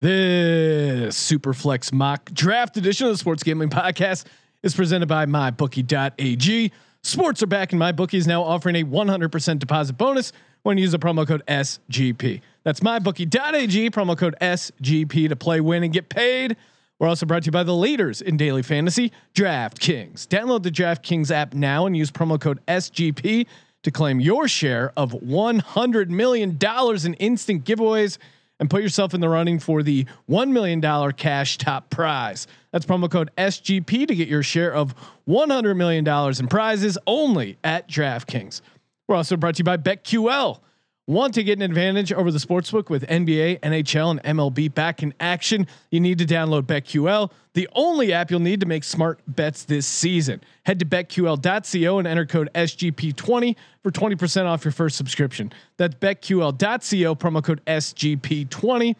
This Superflex Mock Draft edition of the Sports Gambling Podcast is presented by MyBookie.ag. Sports are back, and MyBookie is now offering a 100% deposit bonus when you use the promo code SGP. That's MyBookie.ag, promo code SGP to play, win, and get paid. We're also brought to you by the leaders in daily fantasy, DraftKings. Download the DraftKings app now and use promo code SGP to claim your share of $100 million in instant giveaways and put yourself in the running for the $1 million cash top prize. That's promo code SGP to get your share of $100 million in prizes only at DraftKings. We're also brought to you by BetQL. Want to get an advantage over the sportsbook with NBA, NHL, and MLB back in action? You need to download BetQL, the only app you'll need to make smart bets this season. Head to betql.co and enter code SGP20 for 20% off your first subscription. That's betql.co, promo code SGP20.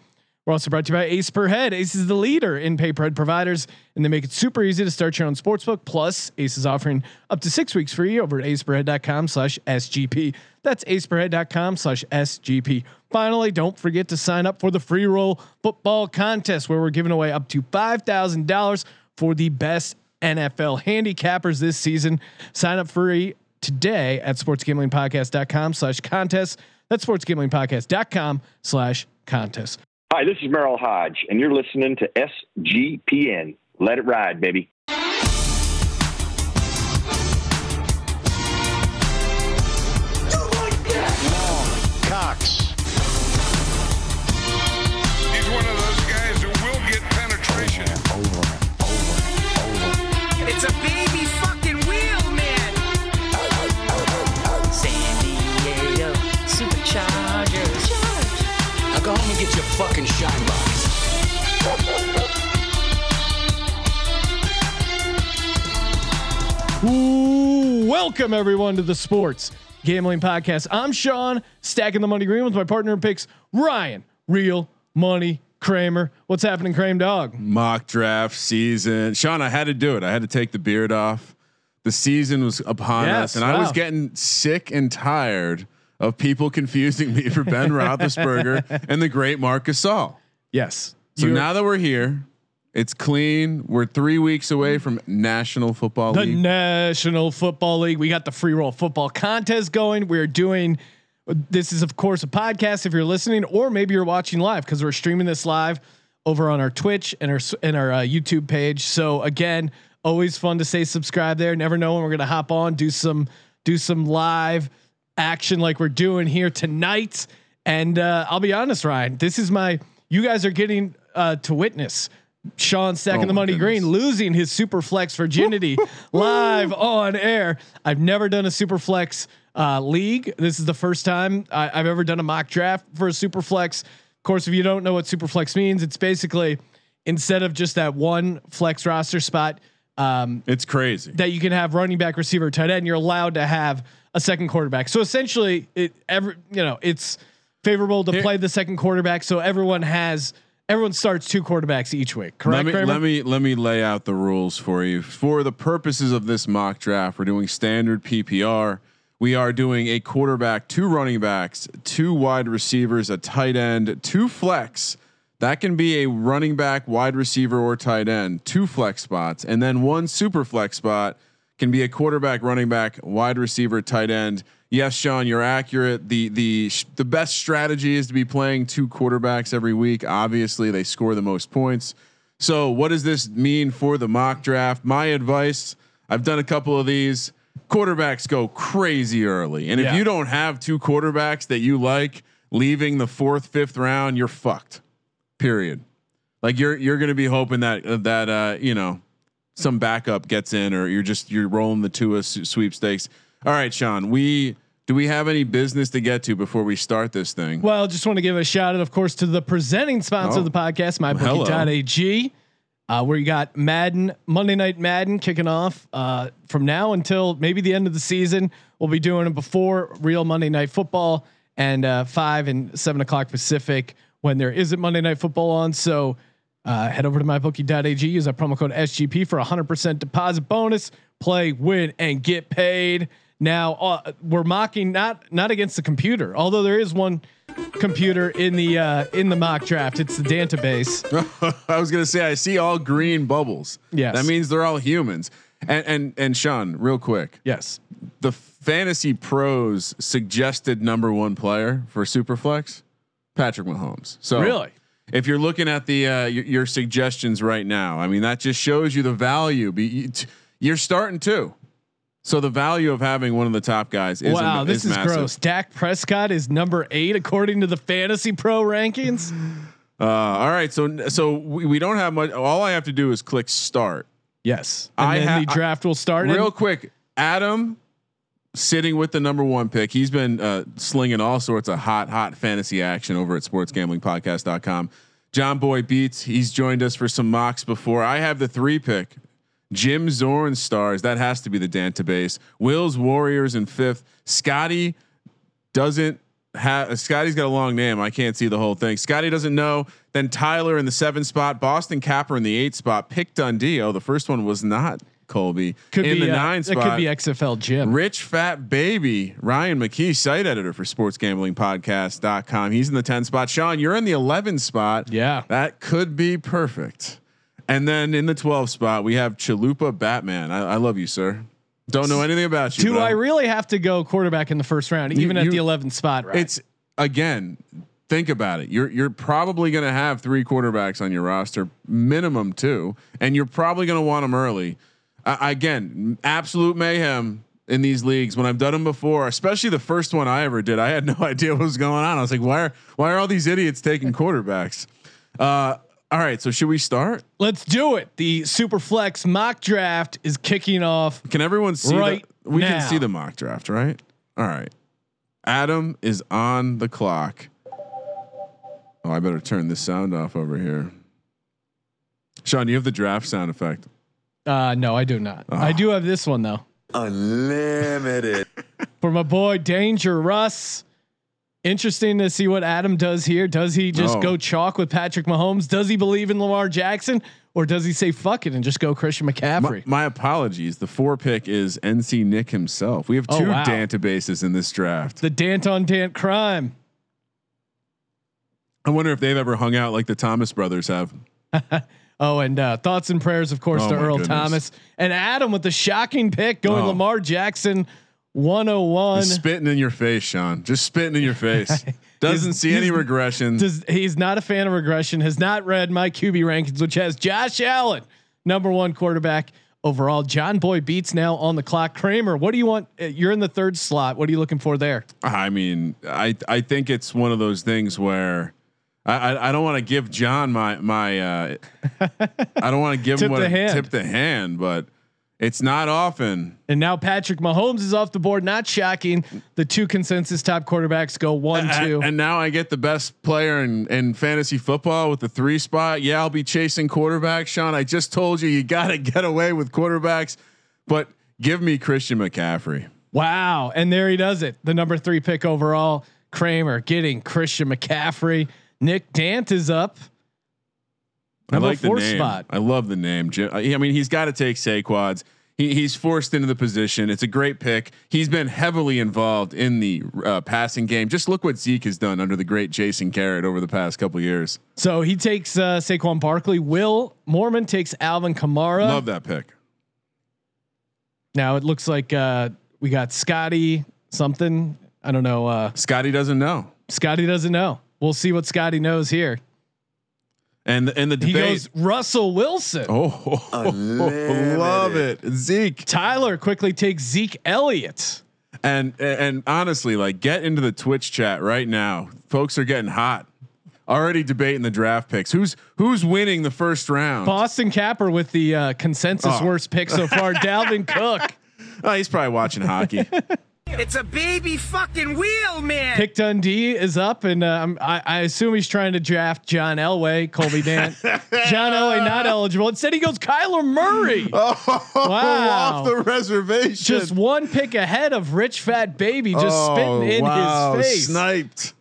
We're also brought to you by Ace per Head. Ace is the leader in pay per head providers, and they make it super easy to start your own sportsbook. Plus, Ace is offering up to 6 weeks free over at aceperhead.com/SGP. That's aceperhead.com/SGP. Finally, don't forget to sign up for the free roll football contest, where we're giving away up to $5,000 for the best NFL handicappers this season. Sign up free today at sportsgamblingpodcast.com/contest. That's sportsgamblingpodcast.com/contest. Hi, this is Merrill Hodge, and you're listening to SGPN. Let it ride, baby. You like that? Long Cox. He's one of those guys who will get penetration. Over. It's a baby fucking wheel, man. San Diego Superchargers. Now go home and get your fucking shine box. Ooh, welcome everyone to the Sports Gambling Podcast. I'm Sean, stacking the money green with my partner in picks, Ryan, Real Money Kramer. What's happening, Crame Dog? Mock draft season. Sean, I had to do it. I had to take the beard off. The season was upon us, and I was getting sick and tired of people confusing me for Ben Roethlisberger and the great Marc Gasol. Yes. So now that we're here, it's clean. We're 3 weeks away from National Football League. The National Football League. We got the free roll football contest going. We're doing, this is of course a podcast if you're listening, or maybe you're watching live, because we're streaming this live over on our Twitch and our YouTube page. So again, always fun to say subscribe there. Never know when we're gonna hop on, do some live action like we're doing here tonight. And I'll be honest, Ryan, this is you guys are getting to witness Sean stacking the money green, losing his super flex virginity live on air. I've never done a super flex league. This is the first time I've ever done a mock draft for a super flex. Of course, if you don't know what super flex means, it's basically instead of just that one flex roster spot, it's crazy that you can have running back, receiver, tight end. You're allowed to have a second quarterback. So essentially it's favorable to play the second quarterback. So everyone starts two quarterbacks each week. Correct. Let me lay out the rules for you. For the purposes of this mock draft, we're doing standard PPR. We are doing a quarterback, two running backs, two wide receivers, a tight end, two flex. That can be a running back, wide receiver, or tight end, two flex spots. And then one super flex spot can be a quarterback, running back, wide receiver, tight end. Yes, Sean, you're accurate. The best strategy is to be playing two quarterbacks every week. Obviously, they score the most points. So, what does this mean for the mock draft? My advice: I've done a couple of these. Quarterbacks go crazy early, and if you don't have two quarterbacks that you like, leaving the fourth, fifth round, you're fucked. Period. Like you're going to be hoping that some backup gets in, or you're rolling the Tua sweepstakes. All right, Sean, do we have any business to get to before we start this thing? Well, just want to give a shout out, of course, to the presenting sponsor of the podcast, MyBookie.ag, where you got Monday Night Madden kicking off from now until maybe the end of the season. We'll be doing it before real Monday Night Football and 5 and 7 o'clock Pacific when there isn't Monday Night Football on. So, head over to mybookie.ag, use our promo code SGP for 100% deposit bonus, play, win, and get paid. Now we're mocking not against the computer, although there is one computer in the mock draft. It's the database. I was gonna say I see all green bubbles. Yes, that means they're all humans. And Sean, real quick. Yes, the Fantasy Pros suggested number one player for Superflex, Patrick Mahomes. So really, if you're looking at the your suggestions right now, I mean that just shows you the value. You're starting too. So the value of having one of the top guys is wow. This is massive. Gross. Dak Prescott is number 8 according to the Fantasy Pro rankings. All right, so we don't have much. All I have to do is click start. Yes, and the draft will start. Real quick, Adam sitting with the number 1 pick. He's been slinging all sorts of hot fantasy action over at sportsgamblingpodcast.com. John Boy Beats. He's joined us for some mocks before. I have the 3 pick. Jim Zorn stars. That has to be the database. Will's Warriors in 5th. Scotty doesn't have. Scotty's got a long name. I can't see the whole thing. Scotty doesn't know. Then Tyler in the 7th spot. Boston Capper in the 8th spot. Pick Dundee. Oh, the first one was not Colby. Could in be the 9th spot. It could be XFL Jim. Rich Fat Baby Ryan McKee, site editor for SportsGamblingPodcast.com. He's in the 10th spot. Sean, you're in the 11th spot. Yeah, that could be perfect. And then in the 12th spot, we have Chalupa Batman. I love you, sir. Don't know anything about you. Do I really have to go quarterback in the first round, even at the 11th spot? Right. It's again, think about it. You're probably going to have 3 quarterbacks on your roster, minimum 2, and you're probably going to want them early. Again, absolute mayhem in these leagues. When I've done them before, especially the first one I ever did, I had no idea what was going on. I was like, why are all these idiots taking quarterbacks? All right, so should we start? Let's do it. The Superflex mock draft is kicking off. Can everyone see right that? We now can see the mock draft, right? All right. Adam is on the clock. Oh, I better turn this sound off over here. Sean, you have the draft sound effect. No, I do not. I do have this one though. Unlimited. For my boy Danger Russ. Interesting to see what Adam does here. Does he just go chalk with Patrick Mahomes? Does he believe in Lamar Jackson, or does he say fuck it and just go Christian McCaffrey? My apologies. The 4 pick is NC Nick himself. We have 2 databases in this draft. The Dant on Dant crime. I wonder if they've ever hung out like the Thomas brothers have. and thoughts and prayers, of course, to Earl Thomas and Adam with the shocking pick going Lamar Jackson. 101. He's spitting in your face, Sean. Just spitting in your face. Doesn't see any regression. He's not a fan of regression. Has not read my QB rankings, which has Josh Allen, number 1 quarterback overall. John Boy Beats now on the clock. Kramer, what do you want? You're in the 3rd slot. What are you looking for there? I mean, I think it's one of those things where I don't want to give John I don't want to give him tip the hand, but. It's not often. And now Patrick Mahomes is off the board. Not shocking. The 2 consensus top quarterbacks go 1, 2. And now I get the best player in fantasy football with the 3 spot. Yeah, I'll be chasing quarterbacks, Sean. I just told you got to get away with quarterbacks, but give me Christian McCaffrey. Wow. And there he does it. The number 3 pick overall, Kramer getting Christian McCaffrey. Nick Dant is up. I like the name. Spot. I love the name. I mean, he's got to take Saquads. He's forced into the position. It's a great pick. He's been heavily involved in the passing game. Just look what Zeke has done under the great Jason Garrett over the past couple of years. So he takes Saquon Barkley. Will Mormon takes Alvin Kamara. Love that pick. Now it looks like we got Scotty something. I don't know. Scotty doesn't know. We'll see what Scotty knows here. And the debate he goes Russell Wilson. Love it. Zeke. Tyler quickly takes Zeke Elliott. And honestly, like get into the Twitch chat right now. Folks are getting hot. Already debating the draft picks. Who's winning the first round? Boston Capper with the consensus worst pick so far. Dalvin Cook. Oh, he's probably watching hockey. It's a baby fucking wheel, man. Pick Dundee is up, and I assume he's trying to draft John Elway, Colby Dant. John Elway not eligible. Instead, he goes Kyler Murray. Off the reservation. Just 1 pick ahead of Rich Fat Baby, just spitting in his face. Sniped.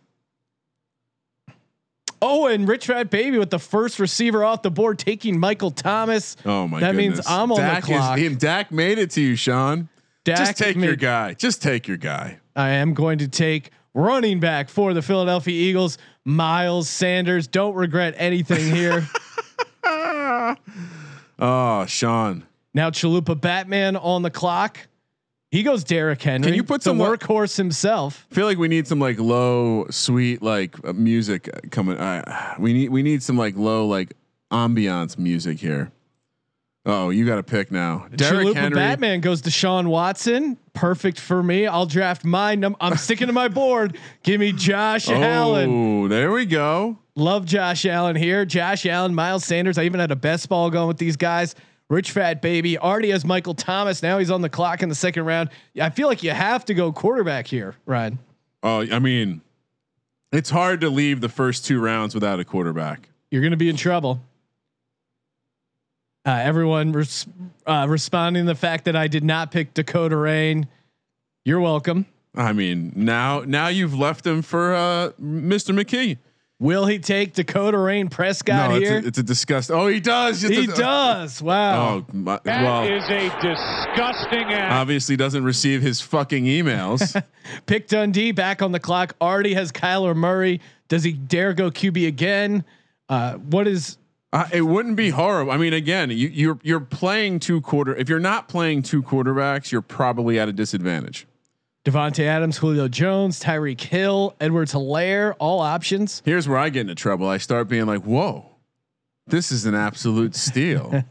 Oh, and Rich Fat Baby with the first receiver off the board, taking Michael Thomas. Oh my goodness! That means I'm on the clock. Dak made it to you, Sean. Just take your guy. I am going to take running back for the Philadelphia Eagles, Miles Sanders. Don't regret anything here. Oh, Sean. Now Chalupa Batman on the clock. He goes Derek Henry. Can you put some workhorse himself? I feel like we need some like low, sweet like music coming. We need some like low like ambiance music here. Oh, you got a pick now. Derek Henry. Batman goes to Deshaun Watson. Perfect for me. I'll draft mine. I'm sticking to my board. Give me Josh Allen. Oh, there we go. Love Josh Allen here. Josh Allen, Miles Sanders. I even had a best ball going with these guys. Rich fat baby already has Michael Thomas. Now he's on the clock in the second round. I feel like you have to go quarterback here, Ryan. Oh, I mean, it's hard to leave the first two rounds without a quarterback. You're going to be in trouble. Everyone responding to the fact that I did not pick Dakota Rain. You're welcome. I mean, now you've left him for Mr. McKee. Will he take Dakota Rain Prescott here? It's a disgust. Oh, he does. He does. Wow. Oh, that is a disgusting act. Obviously doesn't receive his fucking emails. Pick Dundee back on the clock. Already has Kyler Murray. Does he dare go QB again? It wouldn't be horrible. I mean, again, you're playing if you're not playing two quarterbacks, you're probably at a disadvantage. Davante Adams, Julio Jones, Tyreek Hill, Edwards-Helaire, all options. Here's where I get into trouble. I start being like, whoa, this is an absolute steal.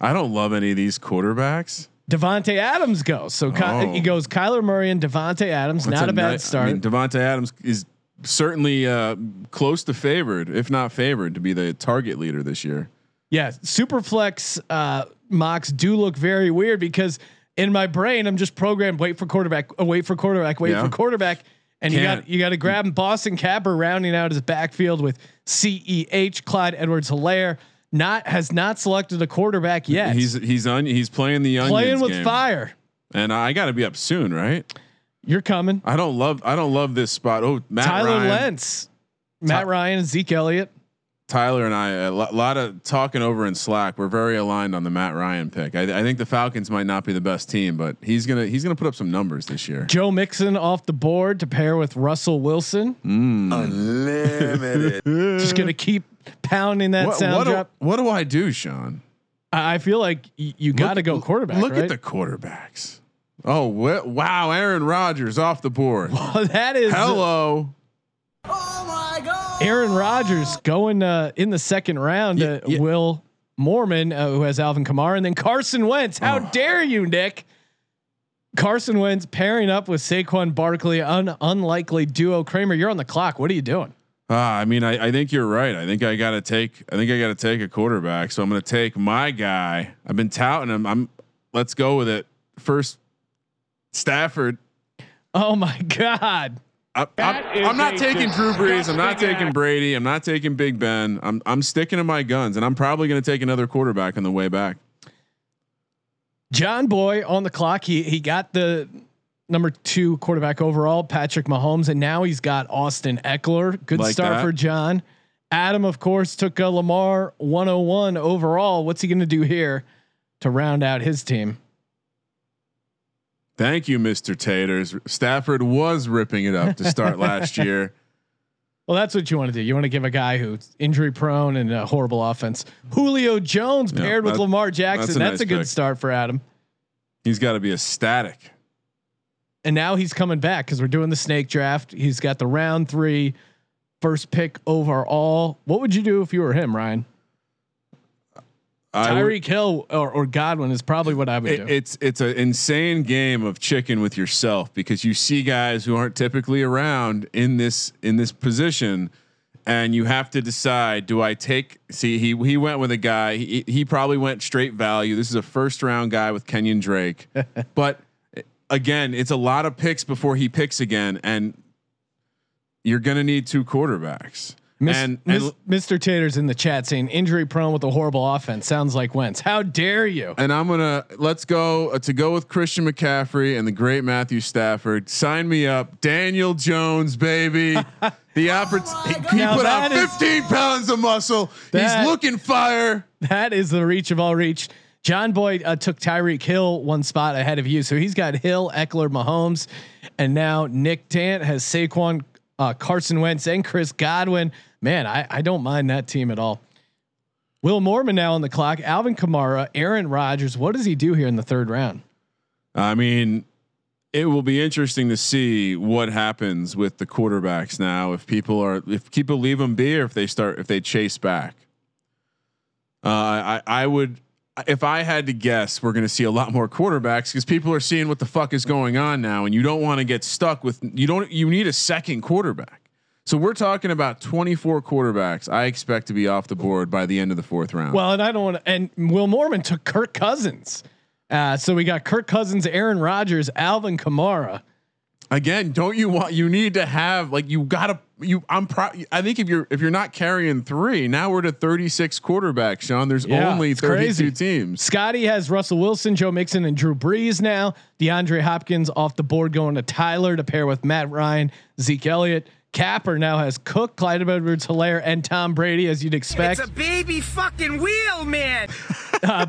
I don't love any of these quarterbacks. Davante Adams goes. So he goes Kyler Murray and Davante Adams. That's not a bad start. I mean, Davante Adams is certainly close to favored, if not favored, to be the target leader this year. Yeah, Superflex mocks do look very weird because in my brain I'm just programmed wait for quarterback, and you got to grab him. Boston Capper rounding out his backfield with CEH Clyde Edwards-Helaire has not selected a quarterback yet. He's playing the onions game. Playing with fire. And I got to be up soon, right? You're coming. I don't love this spot. Oh, Matt Ryan, Zeke Elliott, Tyler, and I a lot of talking over in Slack. We're very aligned on the Matt Ryan pick. I think the Falcons might not be the best team, but he's gonna put up some numbers this year. Joe Mixon off the board to pair with Russell Wilson. Unlimited. Just gonna keep pounding that sound drop. What do I do, Sean? I feel like you got to go quarterback. Look right? At the quarterbacks. Oh wow! Aaron Rodgers off the board. Well, that is hello. Oh my God! Aaron Rodgers going in the second round. Will Mormon, who has Alvin Kamara, and then Carson Wentz. How dare you, Nick? Carson Wentz pairing up with Saquon Barkley, unlikely duo. Kramer, you're on the clock. What are you doing? I mean, I think you're right. I think I gotta take a quarterback. So I'm gonna take my guy. I've been touting him. Let's go with it first. Stafford. Oh my God. I'm not taking Drew Brees. I'm not taking Brady. I'm not taking Big Ben. I'm sticking to my guns, and I'm probably going to take another quarterback on the way back. John Boy on the clock. He got the number 2 quarterback overall, Patrick Mahomes, and now he's got Austin Eckler. Good start for John. Adam, of course, took Lamar 101 overall. What's he going to do here to round out his team? Thank you, Mr. Taters. Stafford was ripping it up to start last year. Well, that's what you want to do. You want to give a guy who's injury prone and a horrible offense. Julio Jones paired with Lamar Jackson. That's a good start for Adam. He's got to be ecstatic. And now he's coming back because we're doing the snake draft. He's got the round 3 first pick overall. What would you do if you were him, Ryan? Tyreek Hill or Godwin is probably what I would do. It's an insane game of chicken with yourself because you see guys who aren't typically around in this position, and you have to decide: do I take? See, he went with a guy. He probably went straight value. This is a first round guy with Kenyon Drake, but again, it's a lot of picks before he picks again, and you're gonna need two quarterbacks. And Mr. Tater's in the chat saying injury prone with a horrible offense sounds like Wentz. How dare you? And let's go with Christian McCaffrey and the great Matthew Stafford. Sign me up, Daniel Jones, baby. The he put out 15 pounds of muscle. He's looking fire. That is the reach of all reach. John Boyd took Tyreek Hill one spot ahead of you. So he's got Hill, Eckler, Mahomes, and now Nick Dant has Saquon, Carson Wentz, and Chris Godwin. Man, I don't mind that team at all. Will Mormon now on the clock, Alvin Kamara, Aaron Rodgers. What does he do here in the third round? I mean, it will be interesting to see what happens with the quarterbacks now. If people are, leave them be, or if they start, if they chase back. I would, if I had to guess, we're going to see a lot more quarterbacks because people are seeing what the fuck is going on now, and you don't want to get stuck with you need a second quarterback. So we're talking about 24 quarterbacks. I expect to be off the board by the end of the fourth round. Well, and I don't want to. And Will Mormon took Kirk Cousins. So we got Kirk Cousins, Aaron Rodgers, Alvin Kamara. Again, don't you want? You need to have like you gotta. I think if you're not carrying three, now we're to 36 quarterbacks, Sean. There's only 32 teams. Scotty has Russell Wilson, Joe Mixon, and Drew Brees now. DeAndre Hopkins off the board, going to Tyler to pair with Matt Ryan, Zeke Elliott. Capper now has Cook, Clyde Edwards-Helaire, and Tom Brady, as you'd expect. It's a baby fucking wheel, man.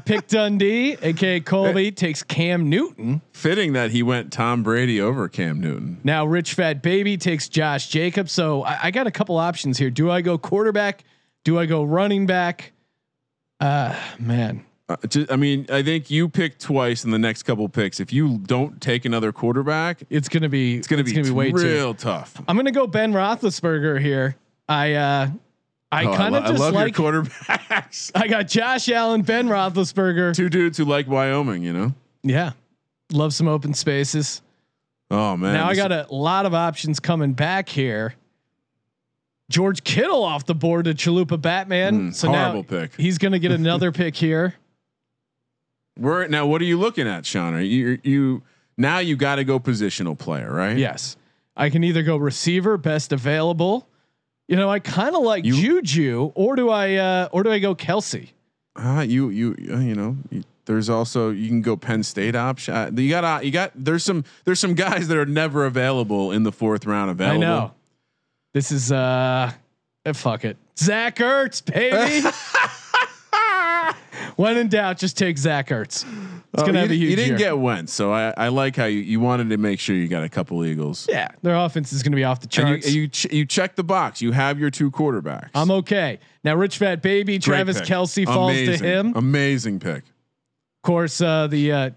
Pick Dundee, aka Colby, takes Cam Newton. Fitting that he went Tom Brady over Cam Newton. Now Rich Fat Baby takes Josh Jacobs. So I got a couple options here. Do I go quarterback? Do I go running back? Man. I mean, I think you pick twice in the next couple picks. If you don't take another quarterback, it's gonna be tough. I'm gonna go Ben Roethlisberger here. I love your quarterbacks. I got Josh Allen, Ben Roethlisberger, two dudes who like Wyoming, you know? Yeah. Love some open spaces. Oh man. Now I got a lot of options coming back here. George Kittle off the board to Chalupa Batman. So now pick. He's going to get another pick here. Now, what are you looking at, Sean? Now you got to go positional player, right? Yes. I can either go receiver, best available. You know, I kind of like Juju, or do I go Kelsey? There's also, you can go Penn State option. There's some guys that are never available in the fourth round available. I know. This is fuck it. Zach Ertz, baby. When in doubt, just take Zach Ertz. You didn't get Wentz, so I like how you wanted to make sure you got a couple Eagles. Yeah, their offense is going to be off the charts. And you check the box. You have your two quarterbacks. I'm okay now. Rich Fat Baby, Travis Kelce falls to him. Amazing pick. Of course, the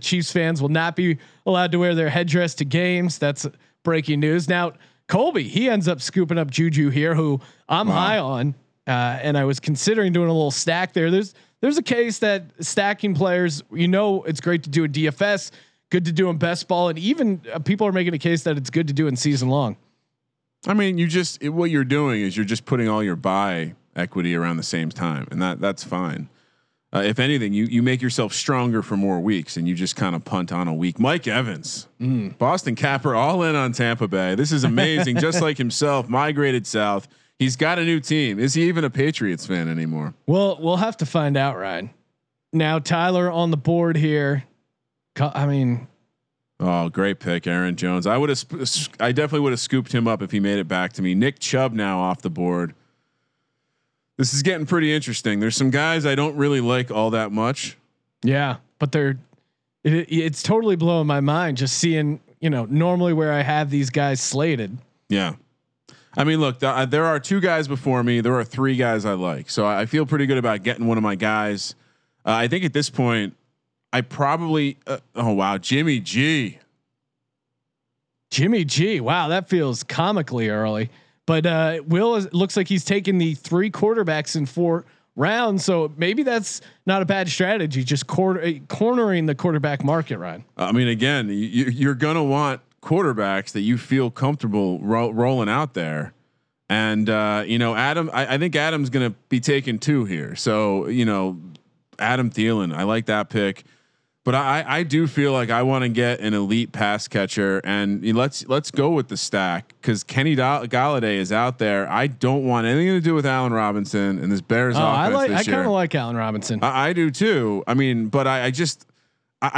Chiefs fans will not be allowed to wear their headdress to games. That's breaking news now. Colby, he ends up scooping up Juju here, who I'm high on, and I was considering doing a little stack there. There's a case that stacking players, you know, it's great to do a DFS, good to do in best ball, and even people are making a case that it's good to do in season long. I mean, what you're doing is you're just putting all your buy equity around the same time, and that's fine. If anything, you make yourself stronger for more weeks, and you just kind of punt on a week. Mike Evans, Boston capper, all in on Tampa Bay. This is amazing. Just like himself, migrated south. He's got a new team. Is he even a Patriots fan anymore? Well, we'll have to find out, Ryan. Now Tyler on the board here. I mean, great pick, Aaron Jones. I definitely would have scooped him up if he made it back to me. Nick Chubb now off the board. This is getting pretty interesting. There's some guys I don't really like all that much. Yeah, but it's totally blowing my mind just seeing, you know, normally where I have these guys slated. Yeah. I mean, look, there are two guys before me. There are three guys I like. So I feel pretty good about getting one of my guys. I think at this point I probably Jimmy G. Jimmy G. Wow, that feels comically early. But Will looks like he's taken the three quarterbacks in four rounds, so maybe that's not a bad strategy. Just cornering the quarterback market, Ryan. I mean, again, you're gonna want quarterbacks that you feel comfortable rolling out there, and Adam. I think Adam's gonna be taken two here, so Adam Thielen. I like that pick. But I do feel like I want to get an elite pass catcher, and let's go with the stack because Kenny Golladay is out there. I don't want anything to do with Allen Robinson and this Bears offense. I kind of like Allen Robinson. I do too. I mean, but I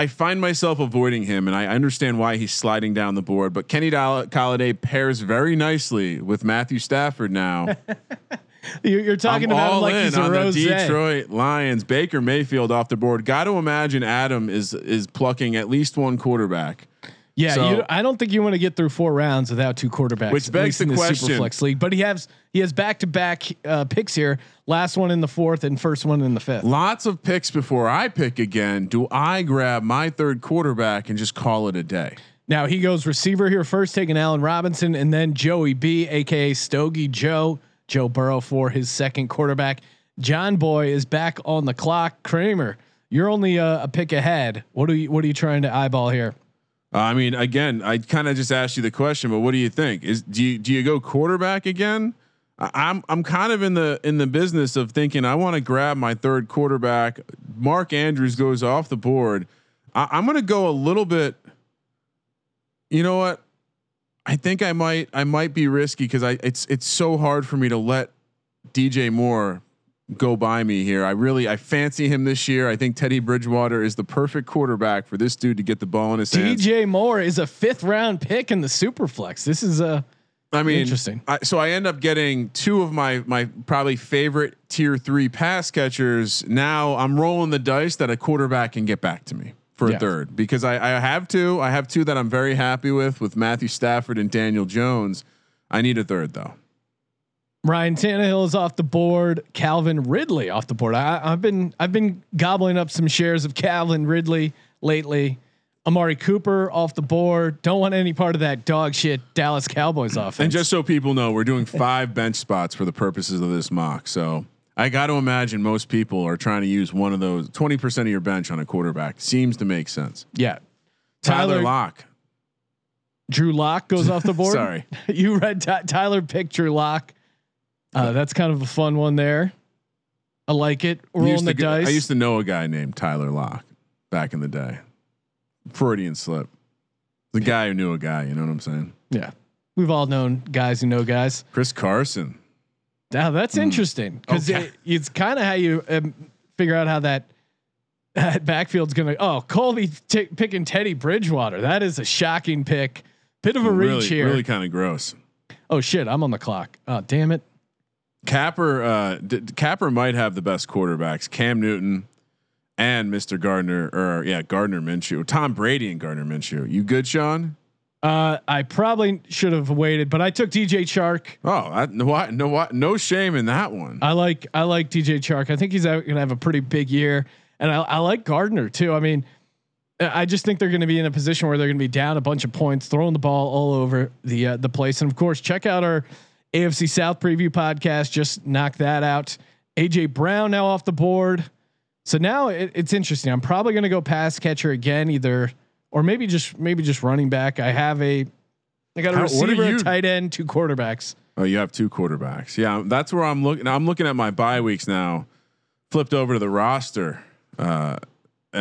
find myself avoiding him, and I understand why he's sliding down the board. But Kenny Golladay pairs very nicely with Matthew Stafford now. You're talking about like he's a rose. Detroit Lions, Baker Mayfield off the board. Got to imagine Adam is plucking at least one quarterback. Yeah, so, I don't think you want to get through four rounds without two quarterbacks. Which begs the question. Superflex league, but he has back-to-back picks here. Last one in the fourth and first one in the fifth. Lots of picks before I pick again. Do I grab my third quarterback and just call it a day? Now he goes receiver here first, taking Allen Robinson, and then Joey B, aka Stogie Joe Burrow for his second quarterback. John Boy is back on the clock. Kramer, you're only a pick ahead. What are you trying to eyeball here? I mean, again, I kind of just asked you the question, but what do you think? Do you go quarterback again? I'm kind of in the business of thinking I want to grab my third quarterback. Mark Andrews goes off the board. I'm going to go a little bit. You know what? I think I might be risky because it's so hard for me to let DJ Moore go by me here. I fancy him this year. I think Teddy Bridgewater is the perfect quarterback for this dude to get the ball in his hands. DJ Moore is a 5th round pick in the Superflex. This is interesting. So I end up getting two of my probably favorite tier 3 pass catchers. Now I'm rolling the dice that a quarterback can get back to me for a third because I have two that I'm very happy with Matthew Stafford and Daniel Jones. I need a third though. Ryan Tannehill is off the board. Calvin Ridley off the board. I've been gobbling up some shares of Calvin Ridley lately. Amari Cooper off the board. Don't want any part of that dog shit Dallas Cowboys offense. And just so people know, we're doing 5 bench spots for the purposes of this mock. So I got to imagine most people are trying to use one of those. 20% of your bench on a quarterback seems to make sense. Yeah, Tyler Lock. Drew Lock goes off the board. Sorry, you read Tyler picked Drew Lock. That's kind of a fun one there. I like it. Rolling the dice. I used to know a guy named Tyler Lock back in the day. Freudian slip. The guy who knew a guy. You know what I'm saying? Yeah. We've all known guys who know guys. Chris Carson. Now that's interesting because it's kind of how you figure out how that backfield's going to. Oh, Colby picking Teddy Bridgewater. That is a shocking pick. Bit of a reach here. Really kind of gross. Oh shit! I'm on the clock. Oh damn it. Capper might have the best quarterbacks. Cam Newton and Mr. Gardner Minshew, Tom Brady and Gardner Minshew. You good, Sean? I probably should have waited, but I took DJ Chark. No shame in that one. I like DJ Chark. I think he's going to have a pretty big year, and I like Gardner too. I mean, I just think they're going to be in a position where they're going to be down a bunch of points, throwing the ball all over the place. And of course, check out our AFC South preview podcast. Just knock that out. AJ Brown now off the board. So now it's interesting. I'm probably going to go pass catcher again, either, or maybe just running back. I got a receiver, a tight end, 2 quarterbacks. Oh, you have 2 quarterbacks. Yeah. That's where I'm looking. I'm looking at my bye weeks now, flipped over to the roster. And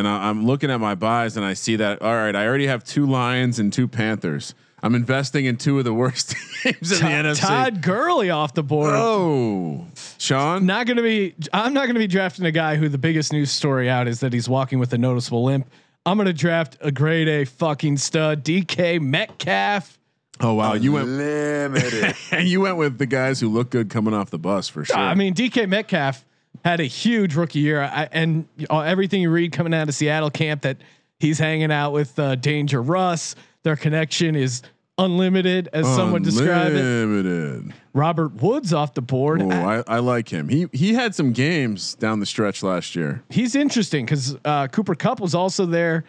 I'm looking at my buys and I see that, all right, I already have 2 Lions and 2 Panthers. I'm investing in 2 of the worst teams in the NFC. Todd Gurley off the board. Oh, Sean, I'm not going to be drafting a guy who the biggest news story out is that he's walking with a noticeable limp. I'm going to draft a grade A fucking stud, DK Metcalf. Oh wow, you went with the guys who look good coming off the bus for sure. I mean, DK Metcalf had a huge rookie year, and everything you read coming out of Seattle camp that he's hanging out with Danger Russ. Their connection is unlimited, as someone described it. Robert Woods off the board. Oh, I like him. He had some games down the stretch last year. He's interesting because Cooper Kupp was also there.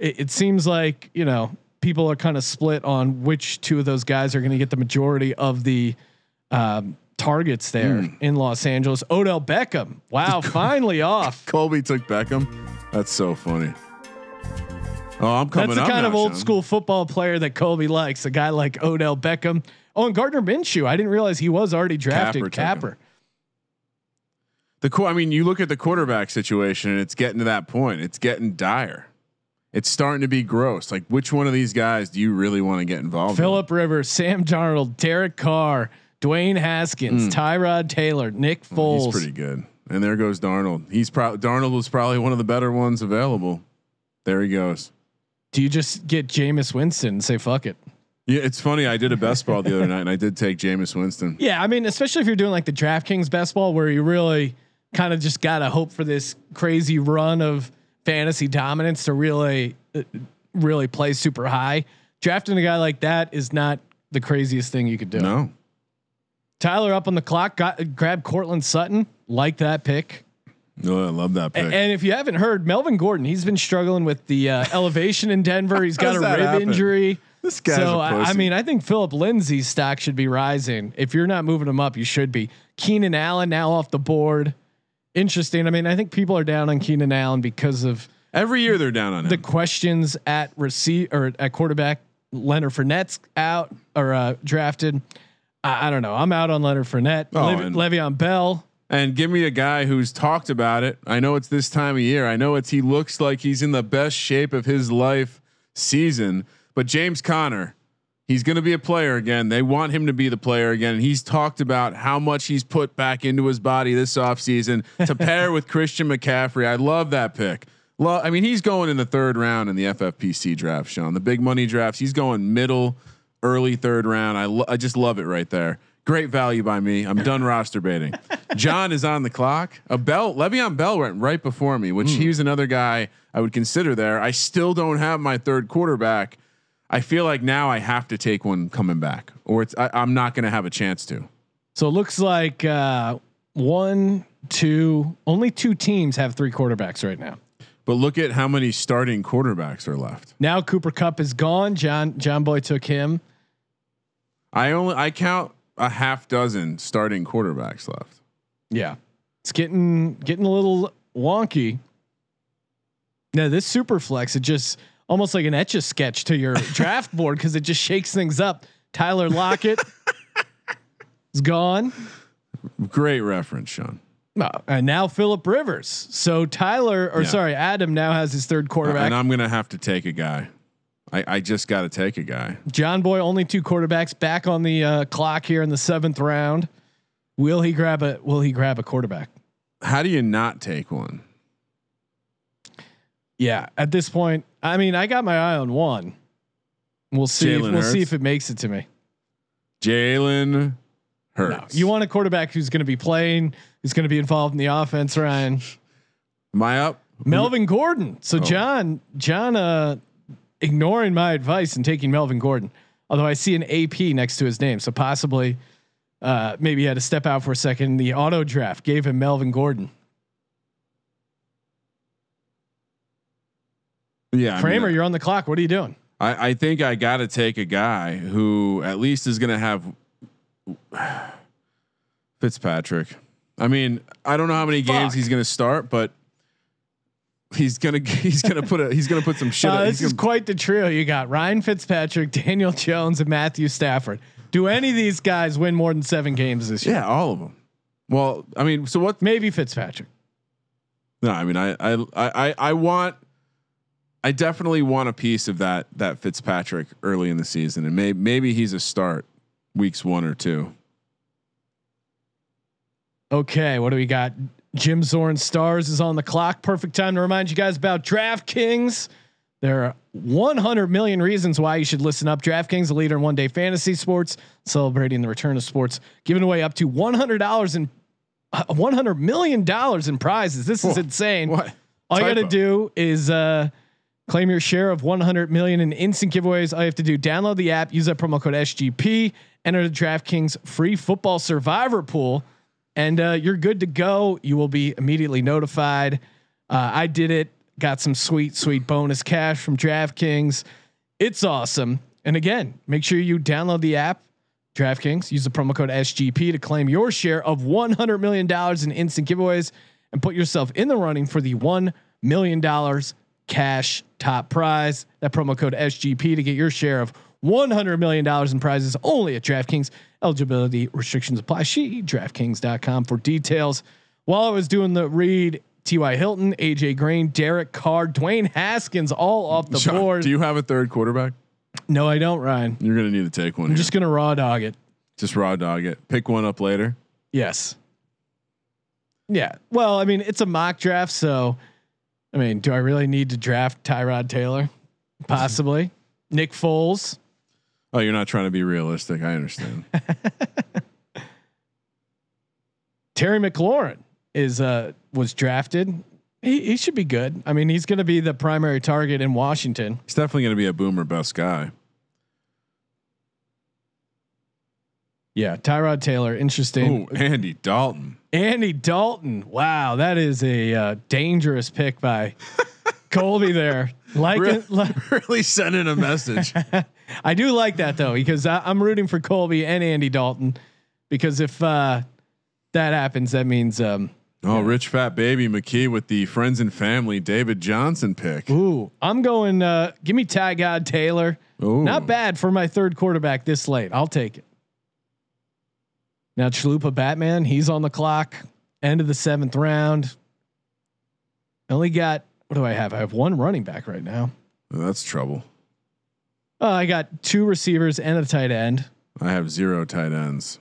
It seems like people are kind of split on which 2 of those guys are going to get the majority of the targets there in Los Angeles. Odell Beckham. Wow, finally off. Colby took Beckham. That's so funny. Oh, I'm coming. That's the kind of old school football player that Colby likes. A guy like Odell Beckham. Oh, and Gardner Minshew. I didn't realize he was already drafted. Capper. I mean, you look at the quarterback situation, and it's getting to that point. It's getting dire. It's starting to be gross. Like, which one of these guys do you really want to get involved? Philip Rivers, Sam Darnold, Derek Carr, Dwayne Haskins, Tyrod Taylor, Nick Foles. He's pretty good. And there goes Darnold. Darnold was probably one of the better ones available. There he goes. Do you just get Jameis Winston and say fuck it? Yeah, it's funny. I did a best ball the other night, and I did take Jameis Winston. Yeah, I mean, especially if you're doing like the DraftKings best ball, where you really kind of just gotta hope for this crazy run of fantasy dominance to really play super high. Drafting a guy like that is not the craziest thing you could do. No. Tyler up on the clock, grabbed Cortland Sutton. Like that pick. No, I love that pick. And if you haven't heard, Melvin Gordon, he's been struggling with the elevation in Denver. He's got a rib injury. This guy's so a pussy. I mean, I think Philip Lindsay's stock should be rising. If you're not moving him up, you should be. Keenan Allen now off the board. Interesting. I mean, I think people are down on Keenan Allen because of every year they're down on him. The questions at at quarterback. Leonard Fournette's out or drafted. I don't know. I'm out on Leonard Fournette. Oh, Le'Veon Bell. And give me a guy who's talked about it. I know it's this time of year. I know he looks like he's in the best shape of his life season. But James Conner, he's going to be a player again. They want him to be the player again. And he's talked about how much he's put back into his body this offseason to pair with Christian McCaffrey. I love that pick. I mean, he's going in the third round in the FFPC draft, Sean. The big money drafts. He's going middle, early third round. I just love it right there. Great value by me. I'm done roster baiting. John is on the clock. Le'Veon Bell went right before me, which he was another guy I would consider there. I still don't have my third quarterback. I feel like now I have to take one coming back, or I'm not going to have a chance to. So it looks like only two teams have three quarterbacks right now. But look at how many starting quarterbacks are left. Now Cooper Kupp is gone. John Boy took him. I count a half dozen starting quarterbacks left. Yeah. It's getting a little wonky. Now this super flex, it just almost like an Etch-a-Sketch to your draft board, because it just shakes things up. Tyler Lockett is gone. Great reference, Sean. And now Phillip Rivers. So Adam now has his third quarterback. And I'm gonna have to take a guy. I just got to take a guy. John Boy, only two quarterbacks back on the clock here in the seventh round. Will he grab a quarterback? How do you not take one? Yeah, at this point, I mean, I got my eye on one. We'll see. We'll see if it makes it to me. Jalen Hurts. No, you want a quarterback who's going to be playing, who's going to be involved in the offense, Ryan. Am I up? Melvin Gordon. So John, ignoring my advice and taking Melvin Gordon, although I see an AP next to his name. So possibly maybe he had to step out for a second. The auto draft gave him Melvin Gordon. Yeah. Kramer, you're on the clock. What are you doing? I think I got to take a guy who at least is going to have Fitzpatrick. I mean, I don't know how many games he's going to start, but he's going to put some shit. This is quite the trio. You got Ryan Fitzpatrick, Daniel Jones, and Matthew Stafford. Do any of these guys win more than 7 games this year? Yeah, all of them. Well, I mean, so what? Maybe Fitzpatrick. No, I mean, I definitely want a piece of that Fitzpatrick early in the season, and maybe he's a start weeks 1 or 2. Okay, what do we got? Jim Zorn Stars is on the clock. Perfect time to remind you guys about DraftKings. There are 100 million reasons why you should listen up. DraftKings, a leader in one-day fantasy sports, celebrating the return of sports, giving away up to $100 in $100 million in prizes. This is insane. What? All you got to do is claim your share of 100 million in instant giveaways. All you have to do, download the app, use that promo code SGP, enter the DraftKings free football survivor pool, and you're good to go. You will be immediately notified. I did it. Got some sweet, sweet bonus cash from DraftKings. It's awesome. And again, make sure you download the app, DraftKings. Use the promo code SGP to claim your share of $100 million in instant giveaways and put yourself in the running for the $1 million cash top prize. That promo code SGP to get your share of $100 million in prizes only at DraftKings. Eligibility restrictions apply. See DraftKings.com for details. While I was doing the read, T.Y. Hilton, A.J. Green, Derek Carr, Dwayne Haskins, all off the board. Do you have a third quarterback? No, I don't, Ryan. You're going to need to take one. I'm just going to raw dog it. Just raw dog it. Pick one up later. Yes. Yeah. Well, I mean, it's a mock draft. So, I mean, do I really need to draft Tyrod Taylor? Possibly. Nick Foles. Oh, you're not trying to be realistic. I understand. Terry McLaurin was drafted. He should be good. I mean, he's going to be the primary target in Washington. He's definitely going to be a boom or bust guy. Yeah, Tyrod Taylor, interesting. Oh, Andy Dalton. Andy Dalton. Wow, that is a dangerous pick by Colby there. Like, really sending a message. I do like that though, because I'm rooting for Colby and Andy Dalton, because if that happens, that means rich fat baby McKee with the friends and family David Johnson pick. Ooh, I'm going. Give me Tyrod Taylor. Ooh. Not bad for my third quarterback this late. I'll take it. Now Chalupa Batman, he's on the clock. End of the seventh round. Only got, what do I have? I have one running back right now. Oh, that's trouble. I got two receivers and a tight end. I have zero tight ends.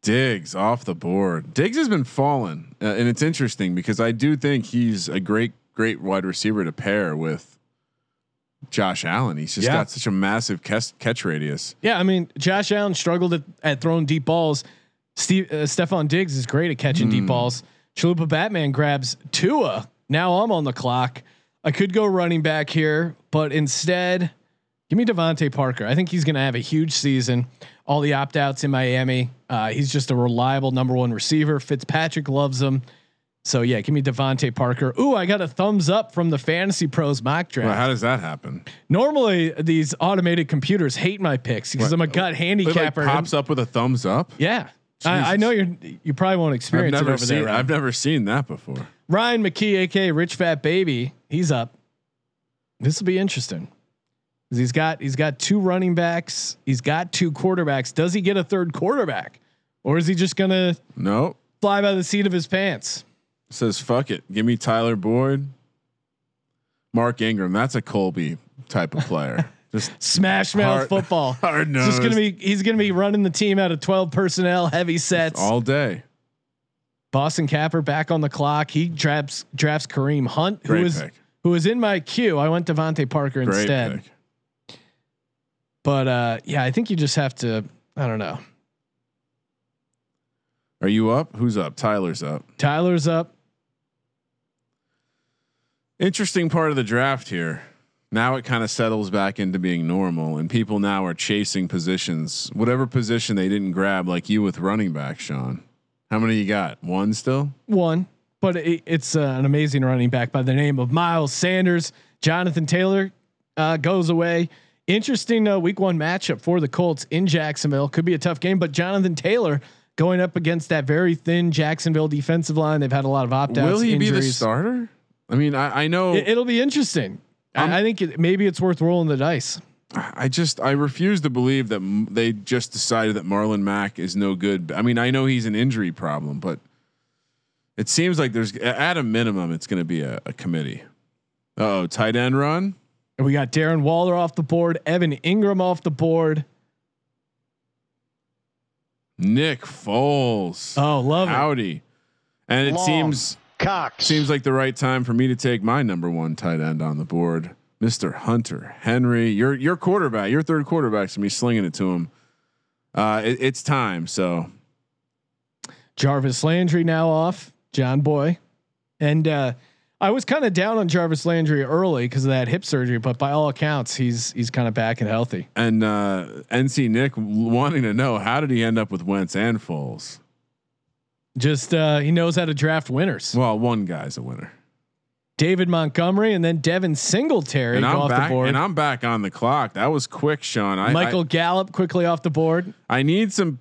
Diggs off the board. Diggs has been falling, and it's interesting because I do think he's a great wide receiver to pair with Josh Allen. He's just got such a massive catch radius. Yeah, I mean, Josh Allen struggled at throwing deep balls. Stephon Diggs is great at catching deep balls. Chalupa Batman grabs Tua. Now I'm on the clock. I could go running back here, but instead, give me Devontae Parker. I think he's going to have a huge season. All the opt outs in Miami. He's just a reliable number one receiver. Fitzpatrick loves him. So yeah, give me Devontae Parker. Ooh, I got a thumbs up from the Fantasy Pros mock draft. Well, how does that happen? Normally, these automated computers hate my picks because I'm a gut handicapper. It like pops up with a thumbs up. Yeah, I know you probably won't experience it over there. Right? I've never seen that before. Ryan McKee, aka Rich Fat Baby, he's up. This will be interesting. He's got two running backs. He's got two quarterbacks. Does he get a third quarterback, or is he just gonna fly by the seat of his pants? Says fuck it, give me Tyler Boyd, Mark Ingram. That's a Colby type of player. Just smash mouth football. Hard nose. Just he's gonna be running the team out of 12 personnel, heavy sets all day. Boston Capper back on the clock. He drafts Kareem Hunt, who is in my queue. I went Devontae Parker instead. Pick. But I think you just have to. I don't know. Are you up? Who's up? Tyler's up. Tyler's up. Interesting part of the draft here. Now it kind of settles back into being normal, and people now are chasing positions, whatever position they didn't grab, like you with running back, Sean. How many you got? One still? One, but it's an amazing running back by the name of Miles Sanders. Jonathan Taylor goes away. Interesting week one matchup for the Colts in Jacksonville. Could be a tough game, but Jonathan Taylor going up against that very thin Jacksonville defensive line. They've had a lot of opt-outs. Will he be the starter? I mean, I know it'll be interesting. I think maybe it's worth rolling the dice. I refuse to believe that they just decided that Marlon Mack is no good. I mean, I know he's an injury problem, but it seems like there's at a minimum, it's going to be a committee. Oh, tight end run. And we got Darren Waller off the board. Evan Ingram off the board. Nick Foles. Oh, love it. Howdy. And it seems like the right time for me to take my number one tight end on the board, Mr. Hunter Henry. Your quarterback, your third quarterback's gonna be slinging it to him. It's time. So Jarvis Landry now off, John Boy, and I was kind of down on Jarvis Landry early because of that hip surgery, but by all accounts, he's kind of back and healthy. And NC Nick wanting to know, how did he end up with Wentz and Foles? Just he knows how to draft winners. Well, one guy's a winner. David Montgomery and then Devin Singletary off the board. And I'm back on the clock. That was quick, Sean. Michael Gallup quickly off the board. I need some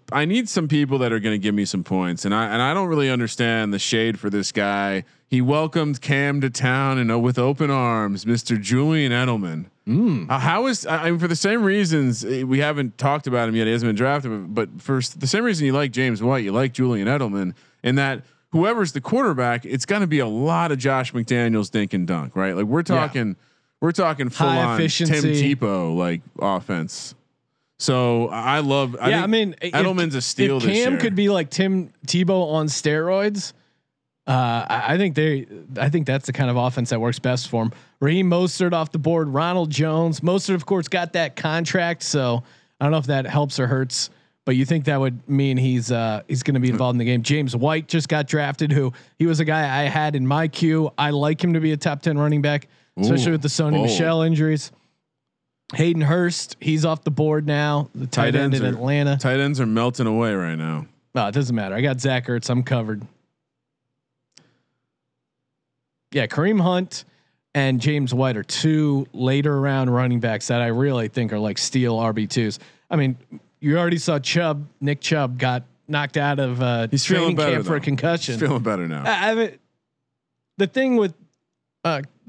people that are going to give me some points, and I don't really understand the shade for this guy. He welcomed Cam to town and with open arms, Mr. Julian Edelman. For the same reasons we haven't talked about him yet. He hasn't been drafted, but for the same reason you like James White, you like Julian Edelman, and that. Whoever's the quarterback, it's going to be a lot of Josh McDaniels dink and dunk, right? Like we're talking full on Tim Tebow like offense. So I love. I mean, Edelman's a steal. If Cam could be like Tim Tebow on steroids, I think that's the kind of offense that works best for him. Raheem Mostert off the board, Ronald Jones. Mostert, of course, got that contract, so I don't know if that helps or hurts. But you think that would mean he's going to be involved in the game. James White just got drafted, who he was a guy I had in my queue. I like him to be a top 10 running back, especially with the Sony Michel injuries. Hayden Hurst, he's off the board now. The tight end in Atlanta. Tight ends are melting away right now. No, it doesn't matter. I got Zach Ertz. I'm covered. Yeah, Kareem Hunt and James White are two later round running backs that I really think are like steal RB2s. I mean, you already saw Chubb. Nick Chubb got knocked out of training camp for a concussion. He's feeling better now. The thing with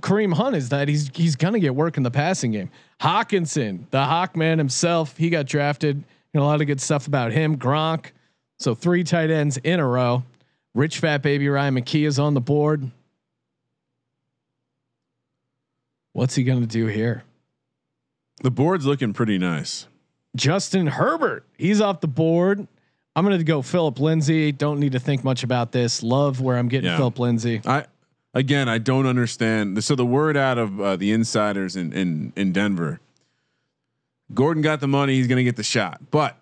Kareem Hunt is that he's gonna get work in the passing game. Hawkinson, the Hawkman himself, he got drafted, and a lot of good stuff about him. Gronk, so three tight ends in a row. Rich Fat Baby Ryan McKee is on the board. What's he gonna do here? The board's looking pretty nice. Justin Herbert, he's off the board. I'm gonna go Philip Lindsay. Don't need to think much about this. Love where I'm getting Philip Lindsay. I don't understand. So the word out of the insiders in Denver, Gordon got the money. He's going to get the shot, but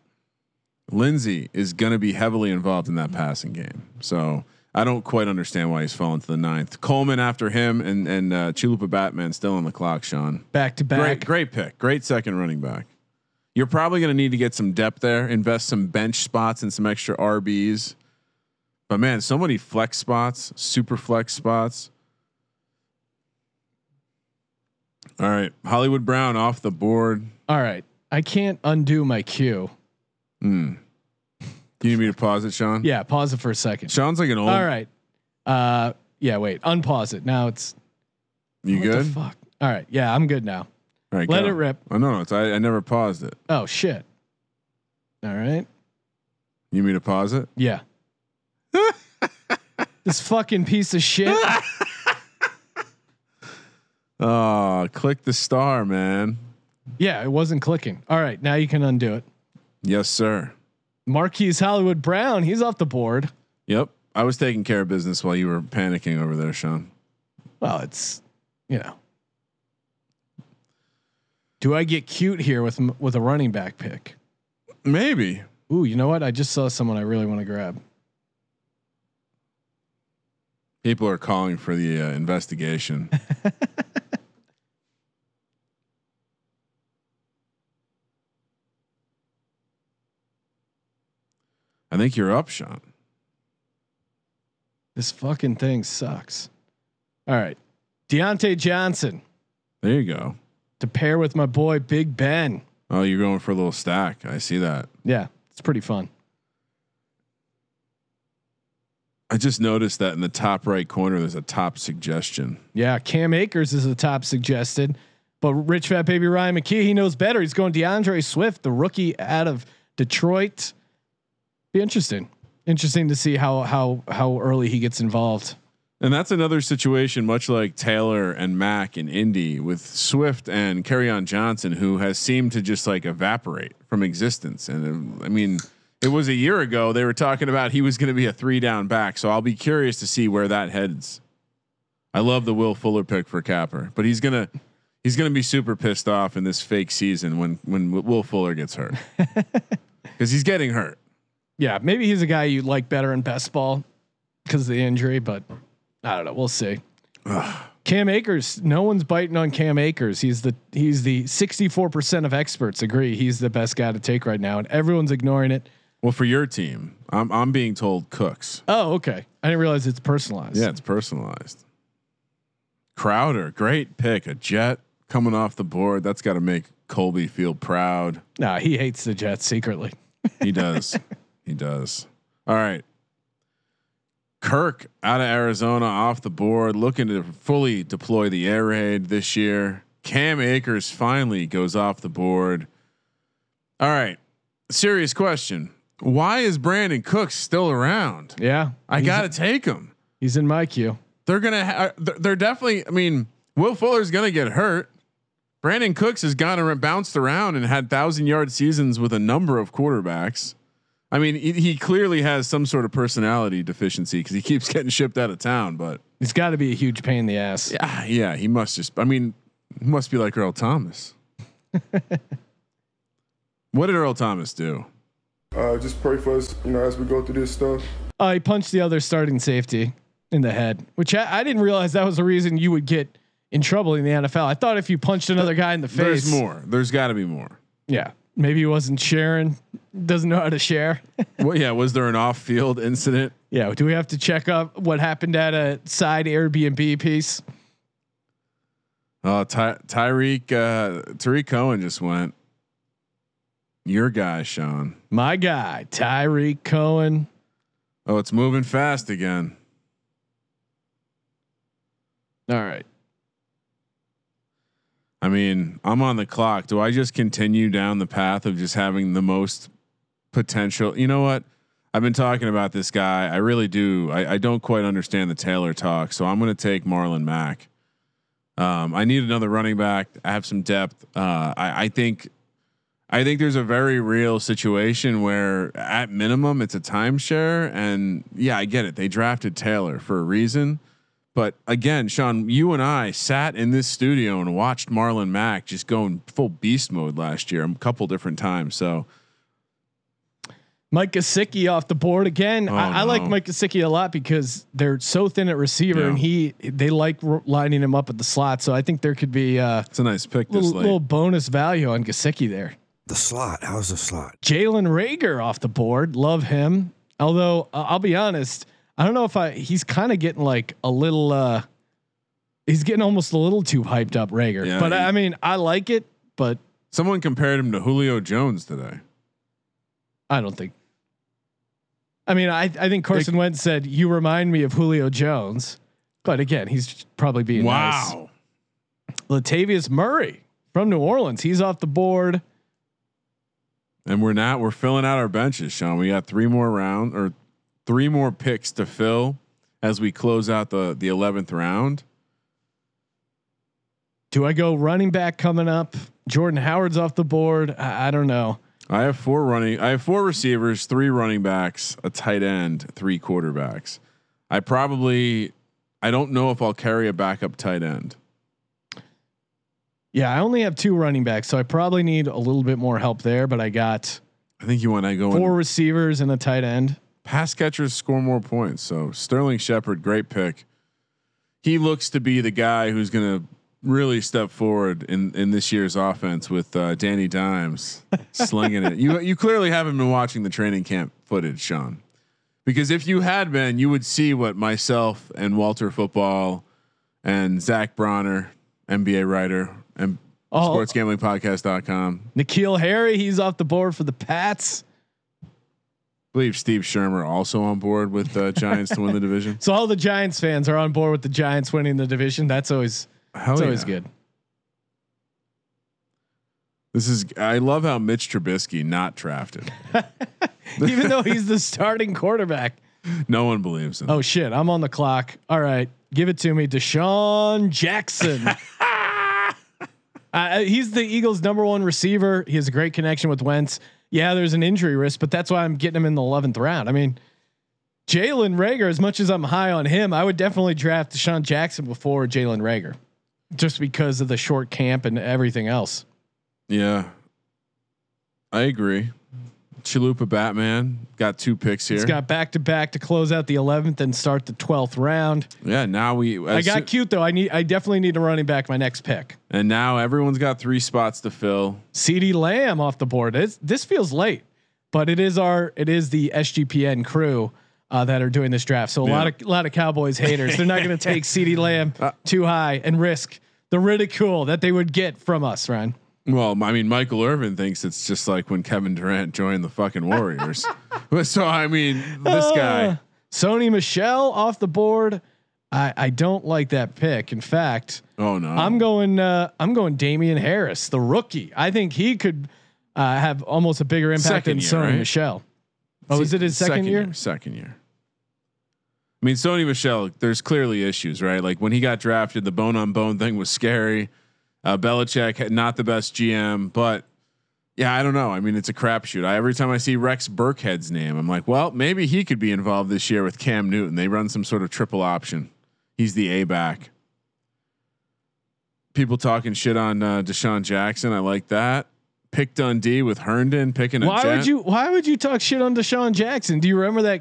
Lindsey is going to be heavily involved in that passing game. So I don't quite understand why he's fallen to the ninth. Coleman after him, and Chalupa Batman still on the clock. Sean, back to back. Great pick. Great second running back. You're probably going to need to get some depth there. Invest some bench spots and some extra RBs. But man, so many flex spots, super flex spots. All right, Hollywood Brown off the board. All right, I can't undo my cue. Do you need me to pause it, Sean? Yeah, pause it for a second. Sean's like an old. All right. Yeah. Wait. Unpause it. Now it's. You good? Fuck. All right. Yeah, I'm good now. All right. Let it rip. Oh no, it's I never paused it. Oh shit. All right. You need me to pause it? Yeah. This fucking piece of shit. Oh, click the star, man. Yeah, it wasn't clicking. All right, now you can undo it. Yes, sir. Marquise Hollywood Brown, he's off the board. Yep, I was taking care of business while you were panicking over there, Sean. Well, it's Do I get cute here with a running back pick? Maybe. Ooh, you know what? I just saw someone I really want to grab. People are calling for the investigation. I think you're up, Sean. This fucking thing sucks. All right. Deontay Johnson. There you go. To pair with my boy, Big Ben. Oh, you're going for a little stack. I see that. Yeah. It's pretty fun. I just noticed that in the top right corner, there's a top suggestion. Yeah. Cam Akers is the top suggested, but Rich Fat Baby Ryan McKee, he knows better. He's going DeAndre Swift, the rookie out of Detroit. Be interesting. Interesting to see how early he gets involved. And that's another situation, much like Taylor and Mack in Indy with Swift and Kerryon Johnson, who has seemed to just like evaporate from existence. And I mean, it was a year ago. They were talking about he was going to be a 3-down back. So I'll be curious to see where that heads. I love the Will Fuller pick for Capper, but he's going to be super pissed off in this fake season when Will Fuller gets hurt, because he's getting hurt. Yeah. Maybe he's a guy you like better in best ball because of the injury, but I don't know. We'll see. Cam Akers. No one's biting on Cam Akers. He's the 64% of experts agree. He's the best guy to take right now. And everyone's ignoring it. Well, for your team, I'm being told Cooks. Oh, okay. I didn't realize it's personalized. Yeah, it's personalized. Crowder, great pick. A Jet coming off the board. That's got to make Colby feel proud. Nah, he hates the Jets secretly. He does. He does. All right. Kirk out of Arizona off the board, looking to fully deploy the air raid this year. Cam Akers finally goes off the board. All right. Serious question. Why is Brandon Cooks still around? Yeah, I gotta take him. He's in my queue. They're gonna. They're definitely. I mean, Will Fuller's gonna get hurt. Brandon Cooks has gone and bounced around and had 1,000-yard seasons with a number of quarterbacks. I mean, he clearly has some sort of personality deficiency because he keeps getting shipped out of town. But it's got to be a huge pain in the ass. Yeah, he must just. I mean, he must be like Earl Thomas. What did Earl Thomas do? Just pray for us, you know, as we go through this stuff. He punched the other starting safety in the head, which I didn't realize that was the reason you would get in trouble in the NFL. I thought if you punched another guy in the face, there's gotta be more. Yeah. Maybe he wasn't sharing. Doesn't know how to share. Well, yeah. Was there an off field incident? Yeah. Do we have to check up what happened at a side Airbnb piece? Tariq Cohen just went. Your guy, Sean. My guy, Tyreek Cohen. Oh, it's moving fast again. All right. I mean, I'm on the clock. Do I just continue down the path of just having the most potential? You know what? I've been talking about this guy. I really do. I don't quite understand the Taylor talk, so I'm going to take Marlon Mack. I need another running back. I have some depth. I think there's a very real situation where at minimum it's a timeshare, and yeah, I get it. They drafted Taylor for a reason, but again, Sean, you and I sat in this studio and watched Marlon Mack just go in full beast mode last year, a couple different times. So Mike Gesicki off the board again. I like Mike Gesicki a lot because they're so thin at receiver, and they like lining him up at the slot. So I think there could be it's a nice pick. Little bonus value on Gesicki there. The slot. How's the slot? Jalen Reagor off the board. Love him. Although I'll be honest, I don't know if he's kind of getting like a little, he's getting almost a little too hyped up, Reagor. Yeah, but I mean, I like it, but someone compared him to Julio Jones today. I don't think. I mean, I think Carson Wentz said, "You remind me of Julio Jones," but again, he's probably being nice. Latavius Murray from New Orleans. He's off the board. And we're filling out our benches, Sean. We got three more picks to fill as we close out the 11th round. Do I go running back coming up? Jordan Howard's off the board. I don't know. I have four receivers, three running backs, a tight end, three quarterbacks. I don't know if I'll carry a backup tight end. Yeah, I only have two running backs, so I probably need a little bit more help there. But I think you want to go four receivers and a tight end. Pass catchers score more points, so Sterling Shepard, great pick. He looks to be the guy who's going to really step forward in this year's offense with Danny Dimes slinging it. You clearly haven't been watching the training camp footage, Sean, because if you had been, you would see what myself and Walter Football and Zach Bronner, NBA writer. And sportsgamblingpodcast.com. N'Keal Harry, he's off the board for the Pats. I believe Steve Shermer also on board with the Giants to win the division. So all the Giants fans are on board with the Giants winning the division. That's always good. I love how Mitch Trubisky not drafted, even though he's the starting quarterback. No one believes him. Oh shit. I'm on the clock. All right. Give it to me. Deshaun Jackson. He's the Eagles' #1 receiver. He has a great connection with Wentz. Yeah, there's an injury risk, but that's why I'm getting him in the 11th round. I mean, Jalen Reagor, as much as I'm high on him, I would definitely draft Deshaun Jackson before Jalen Reagor, just because of the short camp and everything else. Yeah, I agree. Chalupa Batman got two picks here. He's got back-to-back to close out the 11th and start the 12th round. Yeah. Now I got cute though. I definitely need a running back my next pick. And now everyone's got three spots to fill. CeeDee Lamb off the board. This feels late, but it is the SGPN crew that are doing this draft. So a lot of Cowboys haters, they're not going to take CeeDee Lamb too high and risk the ridicule that they would get from us, Ryan. Well, I mean, Michael Irvin thinks it's just like when Kevin Durant joined the fucking Warriors. So I mean, this guy, Sony Michel off the board. I don't like that pick. In fact, I'm going Damian Harris, the rookie. I think he could have almost a bigger impact than Sony Michel. Oh, is it his second year? Second year. I mean, Sony Michel, there's clearly issues, right? Like when he got drafted, the bone on bone thing was scary. Belichick, not the best GM, but Yeah, I don't know. I mean, it's a crapshoot. Every time I see Rex Burkhead's name, I'm like, well, maybe he could be involved this year with Cam Newton. They run some sort of triple option. He's the A back. People talking shit on Deshaun Jackson. I like that. Pick Dundee with Herndon picking. Why would you talk shit on Deshaun Jackson? Do you remember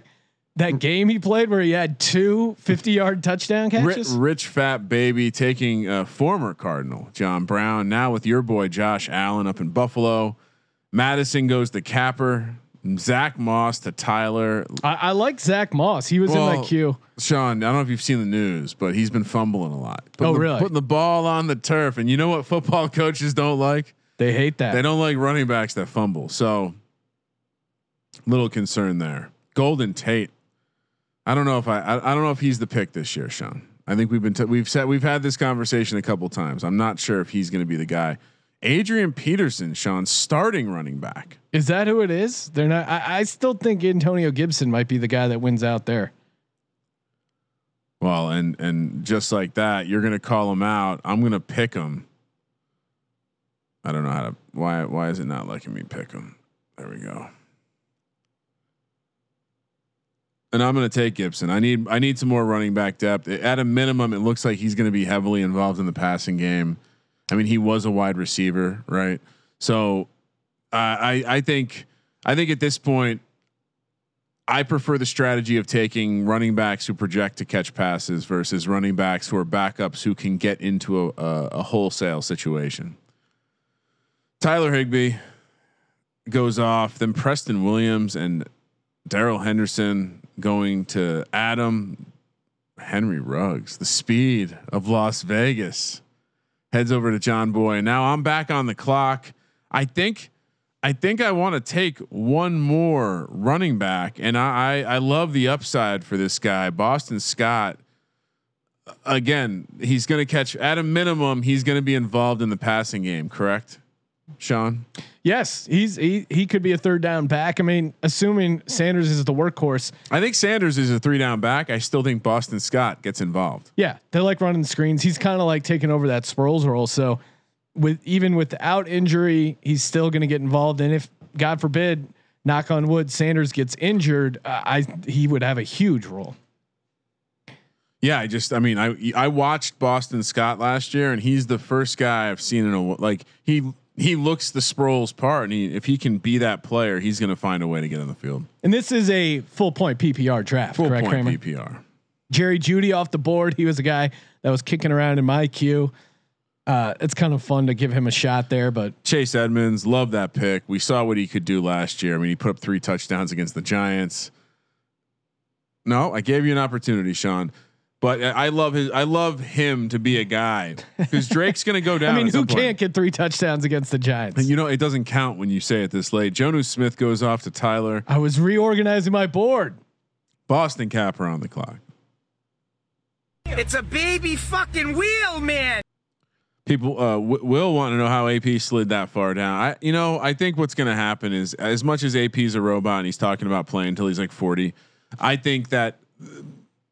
that game he played where he had two 50-yard touchdown catches? Rich fat baby taking a former Cardinal John Brown. Now with your boy Josh Allen up in Buffalo. Madison goes to Capper. Zach Moss to Tyler. I like Zach Moss. He was in that queue. Sean, I don't know if you've seen the news, but he's been fumbling a lot. Putting the ball on the turf, and you know what football coaches don't like? They hate that. They don't like running backs that fumble. So, little concern there. Golden Tate. I don't know if I don't know if he's the pick this year, Sean. I think we've had this conversation a couple times. I'm not sure if he's going to be the guy. Adrian Peterson, Sean, starting running back. Is that who it is? They're not. I still think Antonio Gibson might be the guy that wins out there. Well, and just like that, you're going to call him out. I'm going to pick him. I don't know how to. Why is it not letting me pick him? There we go. And I'm going to take Gibson. I need some more running back depth. At a minimum, it looks like he's going to be heavily involved in the passing game. I mean, he was a wide receiver, right? So I think at this point, I prefer the strategy of taking running backs who project to catch passes versus running backs who are backups who can get into a wholesale situation. Tyler Higbee goes off, then Preston Williams and Darrell Henderson going to Adam Henry Ruggs, the speed of Las Vegas. Heads over to John Boy. Now I'm back on the clock. I think I want to take one more running back, and I love the upside for this guy, Boston Scott. Again, he's going to catch at a minimum. He's going to be involved in the passing game, correct, Sean? Yes, he could be a third down back. I mean, assuming Sanders is the workhorse. I think Sanders is a 3-down back. I still think Boston Scott gets involved. Yeah, they like running screens. He's kind of like taking over that Sproles role. So, without injury, he's still going to get involved. And if God forbid, knock on wood, Sanders gets injured, he would have a huge role. Yeah, I watched Boston Scott last year, and he's the first guy I've seen in a like he looks the Sproles part, and if he can be that player, he's going to find a way to get on the field. And this is a full point PPR draft. Full correct, point Kramer? PPR. Jerry Jeudy off the board. He was a guy that was kicking around in my queue. It's kind of fun to give him a shot there, but Chase Edmonds, love that pick. We saw what he could do last year. I mean, he put up 3 touchdowns against the Giants. No, I gave you an opportunity, Sean. But I love him to be a guy because Drake's going to go down. I mean, who can't get 3 touchdowns against the Giants? And you know, it doesn't count when you say it this late. Jonnu Smith goes off to Tyler. I was reorganizing my board. Boston Capper on the clock. It's a baby fucking wheel, man. People will want to know how AP slid that far down. I think what's going to happen is, as much as AP's a robot and he's talking about playing until he's like 40, I think that.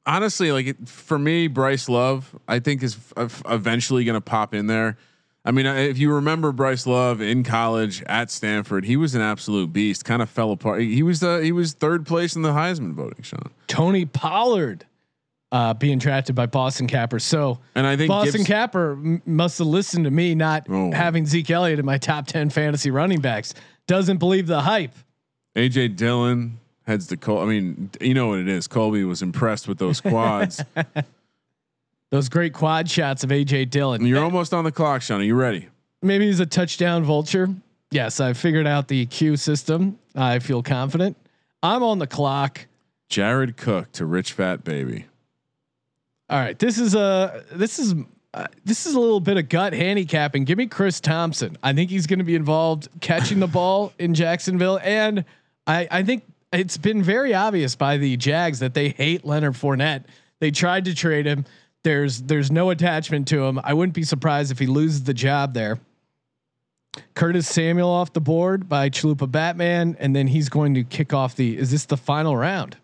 Honestly, for me, Bryce Love, I think is eventually going to pop in there. I mean, if you remember Bryce Love in college at Stanford, he was an absolute beast. Kind of fell apart. He was 3rd place in the Heisman voting. Sean, Tony Pollard being drafted by Boston Capper. So, and I think Boston Capper must have listened to me having Zeke Elliott in my top 10 fantasy running backs. Doesn't believe the hype. AJ Dillon. Heads to Colby. I mean, you know what it is. Colby was impressed with those quads, those great quad shots of AJ Dillon. And you're almost on the clock, Sean. Are you ready? Maybe he's a touchdown vulture. Yes, I figured out the Q system. I feel confident. I'm on the clock. Jared Cook to Rich Fat Baby. All right, this is a little bit of gut handicapping. Give me Chris Thompson. I think he's going to be involved catching the ball in Jacksonville, and I think. It's been very obvious by the Jags that they hate Leonard Fournette. They tried to trade him. There's no attachment to him. I wouldn't be surprised if he loses the job there. Curtis Samuel off the board by Chalupa Batman, and then he's going to kick off the. Is this the final round?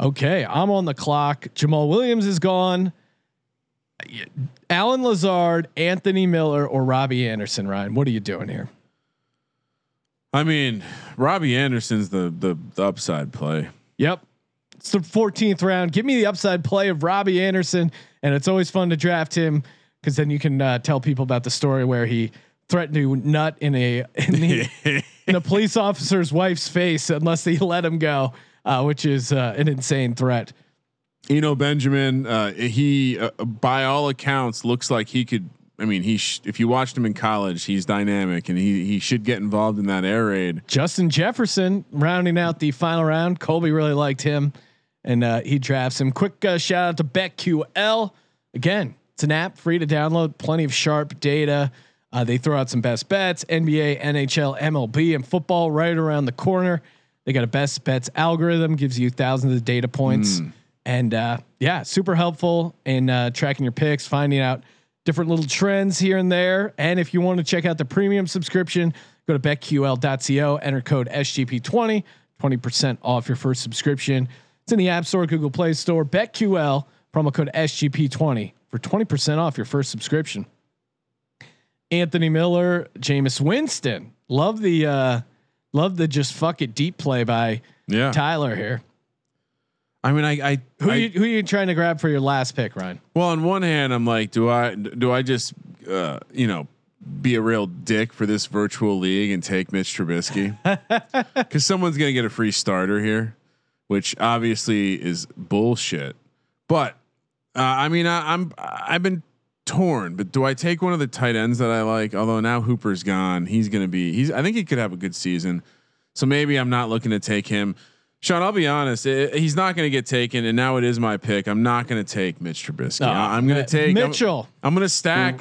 Okay, I'm on the clock. Jamal Williams is gone. Allen Lazard, Anthony Miller, or Robbie Anderson. Ryan, what are you doing here? I mean, Robbie Anderson's the upside play. Yep. It's the 14th round. Give me the upside play of Robbie Anderson. And it's always fun to draft him, because then you can tell people about the story where he threatened to nut in a police officer's wife's face unless they let him go, which is an insane threat. Eno Benjamin, he by all accounts looks like he could. I mean, if you watched him in college, he's dynamic, and he should get involved in that air raid. Justin Jefferson rounding out the final round. Colby really liked him, and he drafts him. Quick shout out to BetQL. Again, it's an app free to download. Plenty of sharp data. They throw out some best bets: NBA, NHL, MLB, and football right around the corner. They got a best bets algorithm, gives you thousands of data points, and yeah, super helpful in tracking your picks, finding out different little trends here and there. And if you want to check out the premium subscription, go to betql.co, enter code SGP20, 20% off your first subscription. It's in the App Store, Google Play Store. BetQL, promo code SGP20 for 20% off your first subscription. Anthony Miller, Jameis Winston. Love the just fuck it deep play by Tyler here. I mean, who are you trying to grab for your last pick, Ryan? Well, on one hand, I'm like, do I just, be a real dick for this virtual league and take Mitch Trubisky? Because someone's going to get a free starter here, which obviously is bullshit. But I mean, I've been torn. But do I take one of the tight ends that I like? Although now Hooper's gone, I think he could have a good season, so maybe I'm not looking to take him. Sean, I'll be honest. He's not going to get taken, and now it is my pick. I'm not going to take Mitch Trubisky. No, I'm going to take Mitchell. I'm going to stack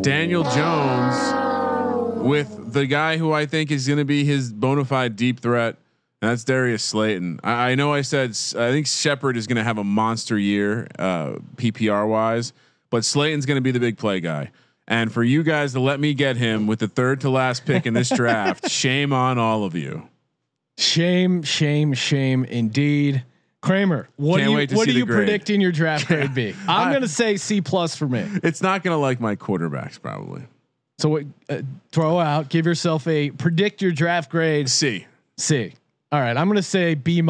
Daniel Jones with the guy who I think is going to be his bona fide deep threat, and that's Darius Slayton. I know I said I think Shepard is going to have a monster year PPR wise, but Slayton's going to be the big play guy. And for you guys to let me get him with the third to last pick in this draft, shame on all of you. Shame, shame, shame indeed. Kramer, what do you predict in your draft grade be? I'm going to say C+ for me. It's not going to like my quarterbacks probably. So throw out, give yourself a predict your draft grade. C. All right. I'm going to say B-.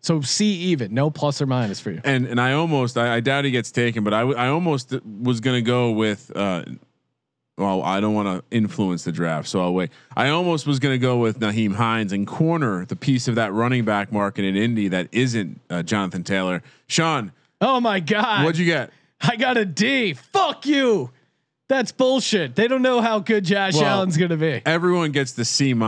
So C even, no plus or minus for you. And I almost, I doubt he gets taken, but I almost was going to go with, well, I don't want to influence the draft, so I'll wait. I almost was going to go with Nyheim Hines and corner the piece of that running back market in Indy that isn't Jonathan Taylor. Sean, oh my God, what'd you get? I got a D. Fuck you. That's bullshit. They don't know how good Josh Allen's going to be. Everyone gets the C-, and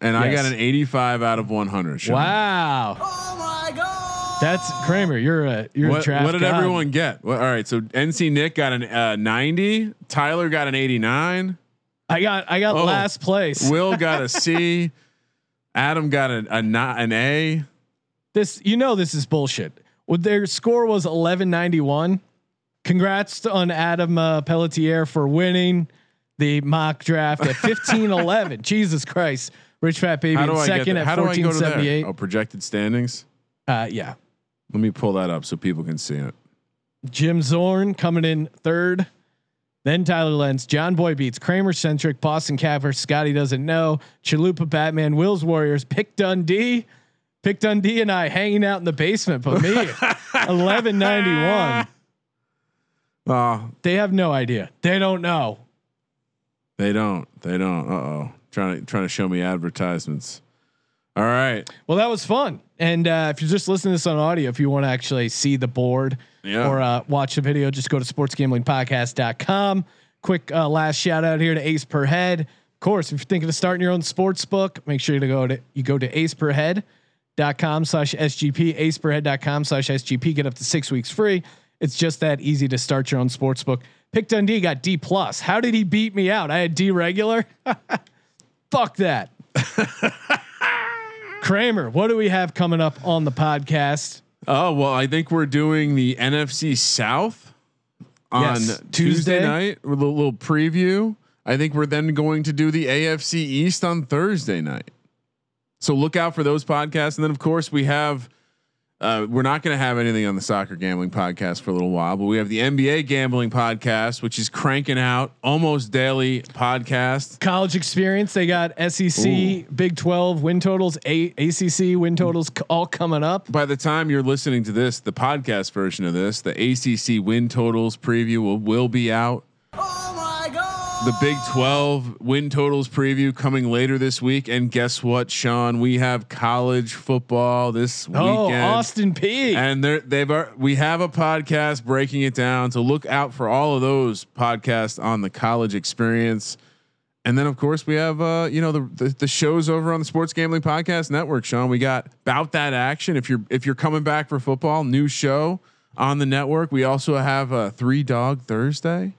I got an 85 out of 100. Sean. Wow. Oh my God. That's Kramer. You're a draft. What did everyone get? Well, all right. So NC Nick got an 90. Tyler got an 89. I got last place. Will got a C. Adam got an A. This is bullshit. Well, their score was 1191. Congrats on Adam Pelletier for winning the mock draft at 1511. Jesus Christ. Rich Fat Baby in second at 1478. Oh, projected standings. Yeah. Let me pull that up so people can see it. Jim Zorn coming in third. Then Tyler Lenz, John Boy beats Kramer centric, Boston Capper, Scotty doesn't know, Chalupa Batman, Will's Warriors, Pick Dundee and I hanging out in the basement, but me 1191. They have no idea. They don't know. They don't. Uh-oh. Trying to show me advertisements. All right. Well, that was fun. And if you're just listening to this on audio, if you want to actually see the board or watch the video, just go to sportsgamblingpodcast.com. Quick last shout out here to Ace Per Head. Of course, if you're thinking of starting your own sports book, make sure you go to aceperhead.com/SGP, aceperhead.com/SGP. Get up to 6 weeks free. It's just that easy to start your own sports book. Pick Dundee got D+. How did he beat me out? I had D regular. Fuck that. Kramer, what do we have coming up on the podcast? Oh, well, I think we're doing the NFC South on Tuesday night with a little preview. I think we're then going to do the AFC East on Thursday night. So look out for those podcasts. And then of course we have We're not going to have anything on the soccer gambling podcast for a little while, but we have the NBA gambling podcast, which is cranking out almost daily podcast. College experience. They got SEC, Big 12 win totals, ACC win totals, all coming up. By the time you're listening to this, the podcast version of this, the ACC win totals preview will be out. The Big 12 win totals preview coming later this week, and guess what, Sean? We have college football this weekend. Austin Peay, and we have a podcast breaking it down. So look out for all of those podcasts on the college experience, and then of course we have the shows over on the Sports Gambling Podcast Network. Sean, we got About That Action. If you're coming back for football, new show on the network. We also have Three Dog Thursday.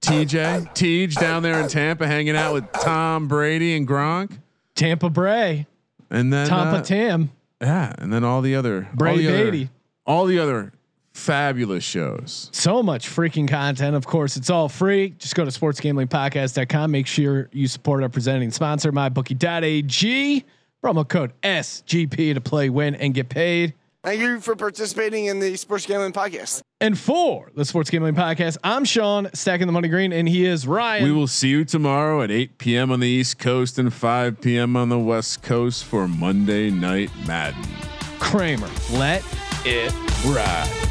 Teej down there in Tampa, hanging out with Tom Brady and Gronk, Tampa Bray, and then Tampa Tam. Yeah, and then all the other Brady, all the other fabulous shows. So much freaking content. Of course, it's all free. Just go to sportsgamblingpodcast.com. Make sure you support our presenting sponsor, MyBookie.ag. Promo code SGP to play, win, and get paid. Thank you for participating in the Sports Gambling Podcast. And for the Sports Gambling Podcast, I'm Sean, stacking the money green, and he is Ryan. We will see you tomorrow at 8 p.m. on the East Coast and 5 p.m. on the West Coast for Monday Night Madden. Kramer, let it ride.